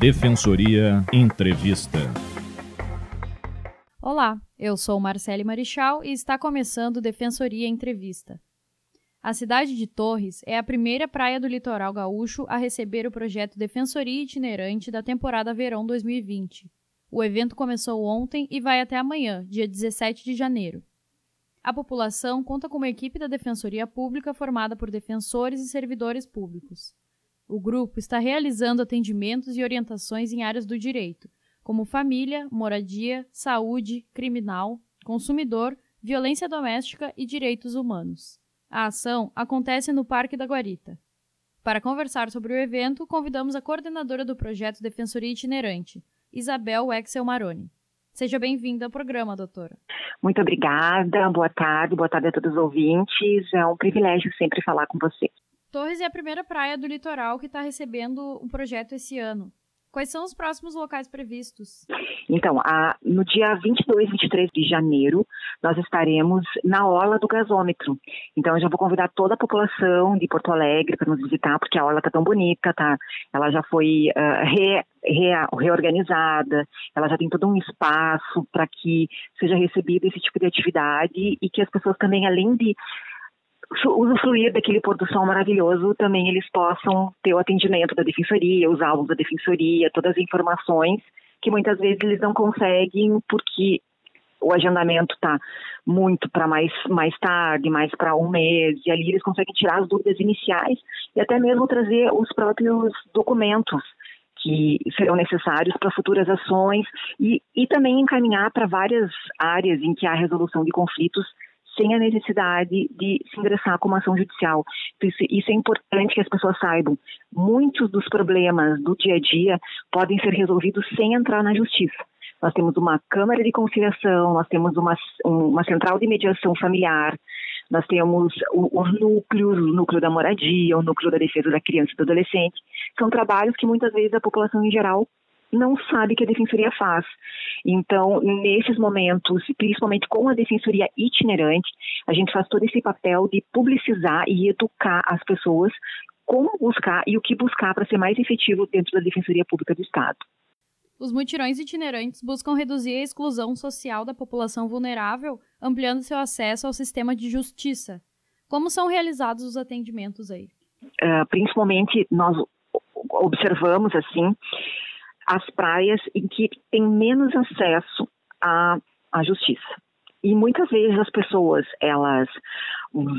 Defensoria Entrevista. Olá, eu sou Marcele Marichal e está começando Defensoria Entrevista. A cidade de Torres é a primeira praia do litoral gaúcho a receber o projeto Defensoria Itinerante da temporada verão 2020. O evento começou ontem e vai até amanhã, dia 17 de janeiro. A população conta com uma equipe da Defensoria Pública formada por defensores e servidores públicos. O grupo está realizando atendimentos e orientações em áreas do direito, como família, moradia, saúde, criminal, consumidor, violência doméstica e direitos humanos. A ação acontece no Parque da Guarita. Para conversar sobre o evento, convidamos a coordenadora do projeto Defensoria Itinerante, Isabel Wexel Maroni. Seja bem-vinda ao programa, doutora. Muito obrigada, boa tarde a todos os ouvintes. É um privilégio sempre falar com você. Torres é a primeira praia do litoral que está recebendo o projeto esse ano. Quais são os próximos locais previstos? Então, no dia 22 e 23 de janeiro, nós estaremos na orla do Gasômetro. Então, eu já vou convidar toda a população de Porto Alegre para nos visitar, porque a orla está tão bonita, tá? Ela já foi reorganizada, ela já tem todo um espaço para que seja recebido esse tipo de atividade e que as pessoas também, além de usufruir daquele pôr do sol maravilhoso, também eles possam ter o atendimento da defensoria, os aulas da defensoria, todas as informações que muitas vezes eles não conseguem porque o agendamento está muito para mais tarde, mais para um mês, e ali eles conseguem tirar as dúvidas iniciais e até mesmo trazer os próprios documentos que serão necessários para futuras ações e também encaminhar para várias áreas em que há resolução de conflitos sem a necessidade de se ingressar com uma ação judicial. Isso é importante que as pessoas saibam. Muitos dos problemas do dia a dia podem ser resolvidos sem entrar na justiça. Nós temos uma Câmara de Conciliação, nós temos uma Central de Mediação Familiar, nós temos o núcleo da moradia, o núcleo da defesa da criança e do adolescente. São trabalhos que muitas vezes a população em geral não sabe que a defensoria faz. Então, nesses momentos, principalmente com a defensoria itinerante, a gente faz todo esse papel de publicizar e educar as pessoas como buscar e o que buscar para ser mais efetivo dentro da Defensoria Pública do Estado. Os mutirões itinerantes buscam reduzir a exclusão social da população vulnerável, ampliando seu acesso ao sistema de justiça. Como são realizados os atendimentos aí? Principalmente, nós observamos, assim, as praias em que tem menos acesso à justiça. E muitas vezes as pessoas, elas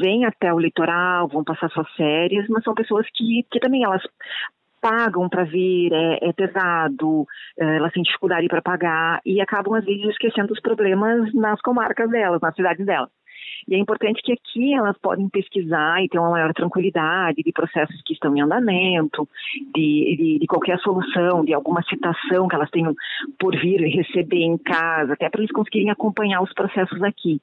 vêm até o litoral, vão passar suas férias, mas são pessoas que também elas pagam para vir, é pesado, elas têm dificuldade para pagar e acabam às vezes esquecendo os problemas nas comarcas delas, nas cidades delas. E é importante que aqui elas podem pesquisar e ter uma maior tranquilidade de processos que estão em andamento, de qualquer solução, de alguma citação que elas tenham por vir e receber em casa, até para eles conseguirem acompanhar os processos aqui.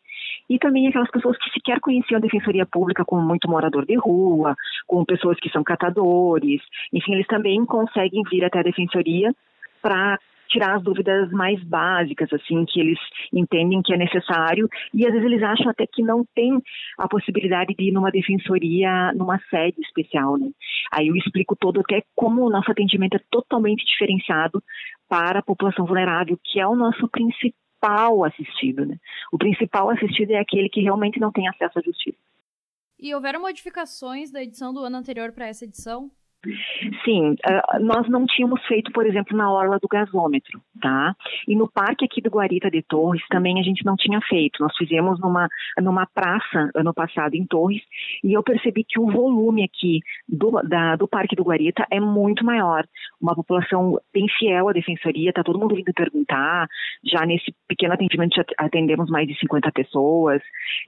E também aquelas pessoas que sequer conheciam a Defensoria Pública, como muito morador de rua, com pessoas que são catadores, enfim, eles também conseguem vir até a Defensoria para tirar as dúvidas mais básicas, assim, que eles entendem que é necessário, e às vezes eles acham até que não tem a possibilidade de ir numa defensoria, numa sede especial, né? Aí eu explico todo até como o nosso atendimento é totalmente diferenciado para a população vulnerável, que é o nosso principal assistido, né? O principal assistido é aquele que realmente não tem acesso à justiça. E houveram modificações da edição do ano anterior para essa edição? Sim, nós não tínhamos feito, por exemplo, na orla do Gasômetro, tá? E no parque aqui do Guarita de Torres também a gente não tinha feito. Nós fizemos numa praça ano passado em Torres e eu percebi que o volume aqui do parque do Guarita é muito maior. Uma população bem fiel à defensoria, tá todo mundo vindo perguntar. Já nesse pequeno atendimento já atendemos mais de 50 pessoas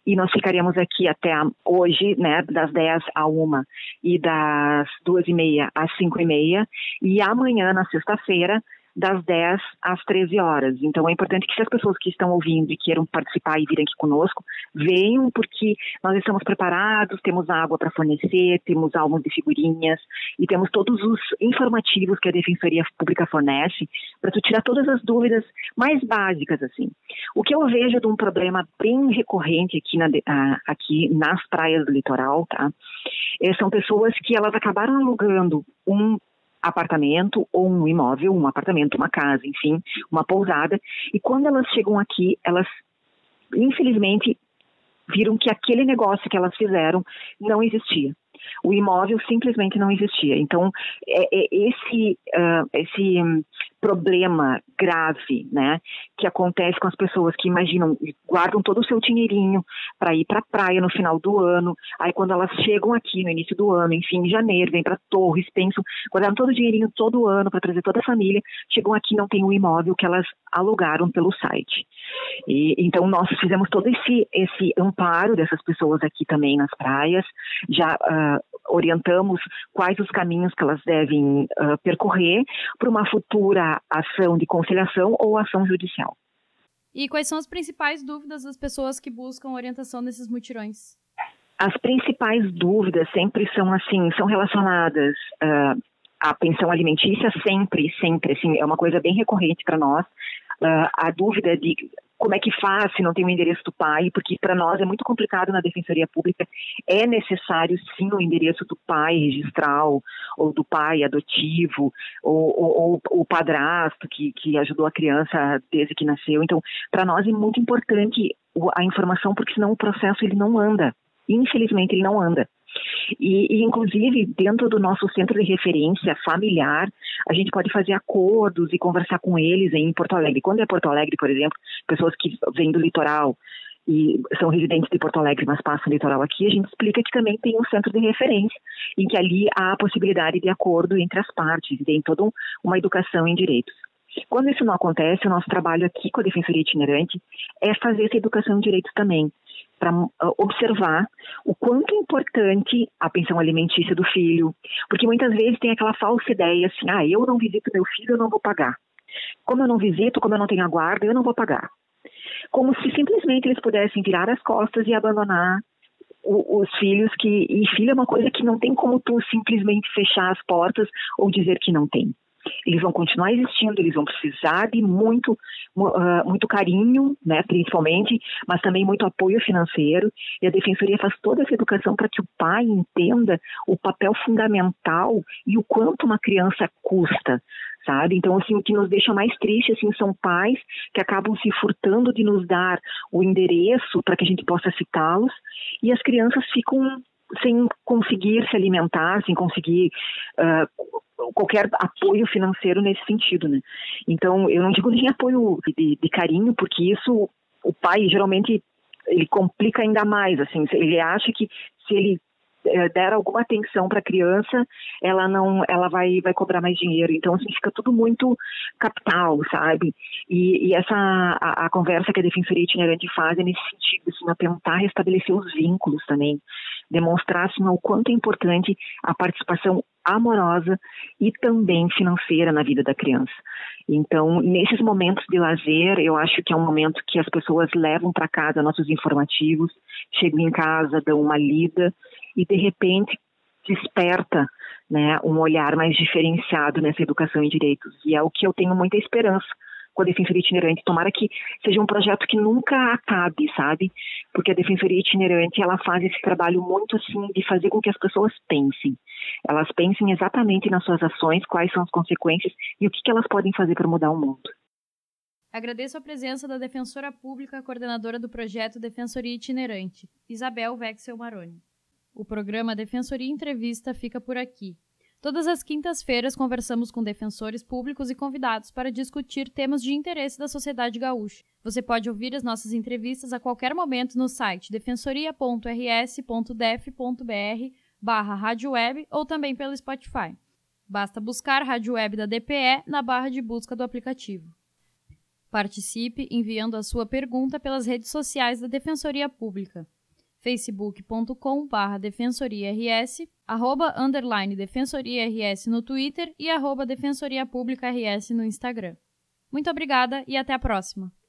e nós ficaremos aqui até hoje, né, das 10 à 1 e das 2:30 às 5:30 e amanhã, na sexta-feira, das 10 às 13 horas. Então, é importante que se as pessoas que estão ouvindo e queiram participar e virem aqui conosco, venham, porque nós estamos preparados, temos água para fornecer, temos álbuns de figurinhas e temos todos os informativos que a Defensoria Pública fornece para tu tirar todas as dúvidas mais básicas, assim. O que eu vejo de um problema bem recorrente aqui nas praias do litoral, tá? São pessoas que elas acabaram alugando um apartamento ou um imóvel, um apartamento, uma casa, enfim, uma pousada. E quando elas chegam aqui, elas, infelizmente, viram que aquele negócio que elas fizeram não existia. O imóvel simplesmente não existia. Então, esse problema grave, né, que acontece com as pessoas que imaginam, guardam todo o seu dinheirinho para ir para a praia no final do ano, aí quando elas chegam aqui no início do ano, enfim, em janeiro, vem para Torres, pensam, guardaram todo o dinheirinho todo ano para trazer toda a família, chegam aqui e não tem o imóvel que elas alugaram pelo site. E, então, nós fizemos todo esse amparo dessas pessoas aqui também nas praias, já orientamos quais os caminhos que elas devem percorrer para uma futura ação de conciliação ou ação judicial. E quais são as principais dúvidas das pessoas que buscam orientação nesses mutirões? As principais dúvidas sempre são assim, são relacionadas à pensão alimentícia, sempre, assim, é uma coisa bem recorrente para nós. A dúvida de como é que faz se não tem o endereço do pai, porque para nós é muito complicado na Defensoria Pública, é necessário sim o endereço do pai registral, ou do pai adotivo, ou o padrasto que ajudou a criança desde que nasceu. Então, para nós é muito importante a informação, porque senão o processo ele não anda, infelizmente ele não anda. E, inclusive, dentro do nosso centro de referência familiar, a gente pode fazer acordos e conversar com eles em Porto Alegre. Quando é Porto Alegre, por exemplo, pessoas que vêm do litoral e são residentes de Porto Alegre, mas passam o litoral aqui, a gente explica que também tem um centro de referência, em que ali há a possibilidade de acordo entre as partes, e tem toda uma educação em direitos. Quando isso não acontece, o nosso trabalho aqui com a Defensoria Itinerante é fazer essa educação em direitos também, para observar o quanto é importante a pensão alimentícia do filho, porque muitas vezes tem aquela falsa ideia assim, eu não visito meu filho, eu não vou pagar. Como eu não visito, como eu não tenho a guarda, eu não vou pagar. Como se simplesmente eles pudessem virar as costas e abandonar os filhos, e filho é uma coisa que não tem como tu simplesmente fechar as portas ou dizer que não tem. Eles vão continuar existindo, eles vão precisar de muito carinho, né, principalmente, mas também muito apoio financeiro. E a Defensoria faz toda essa educação para que o pai entenda o papel fundamental e o quanto uma criança custa, sabe? Então, assim, o que nos deixa mais triste, assim, são pais que acabam se furtando de nos dar o endereço para que a gente possa citá-los, e as crianças ficam sem conseguir se alimentar, sem conseguir qualquer apoio financeiro nesse sentido, né? Então, eu não digo nem apoio de carinho, porque isso, o pai, geralmente, ele complica ainda mais, assim, ele acha que se ele der alguma atenção para a criança, ela vai cobrar mais dinheiro. Então, assim, fica tudo muito capital, sabe? E essa a conversa que a Defensoria Itinerante faz é nesse sentido, assim, a tentar restabelecer os vínculos também, demonstrar, assim, o quanto é importante a participação amorosa e também financeira na vida da criança. Então, nesses momentos de lazer, eu acho que é um momento que as pessoas levam para casa nossos informativos, chegam em casa, dão uma lida e, de repente, desperta, né, um olhar mais diferenciado nessa educação em direitos. E é o que eu tenho muita esperança com a Defensoria Itinerante. Tomara que seja um projeto que nunca acabe, sabe? Porque a Defensoria Itinerante, ela faz esse trabalho muito, assim, de fazer com que as pessoas pensem. Elas pensem exatamente nas suas ações, quais são as consequências e o que elas podem fazer para mudar o mundo. Agradeço a presença da defensora pública, coordenadora do projeto Defensoria Itinerante, Isabel Wexel Maroni. O programa Defensoria Entrevista fica por aqui. Todas as quintas-feiras conversamos com defensores públicos e convidados para discutir temas de interesse da sociedade gaúcha. Você pode ouvir as nossas entrevistas a qualquer momento no site defensoria.rs.def.br/rádio web ou também pelo Spotify. Basta buscar Rádio Web da DPE na barra de busca do aplicativo. Participe enviando a sua pergunta pelas redes sociais da Defensoria Pública. facebook.com/defensoriars, @defensoriars no Twitter e @defensoriapublicaRS no Instagram. Muito obrigada e até a próxima!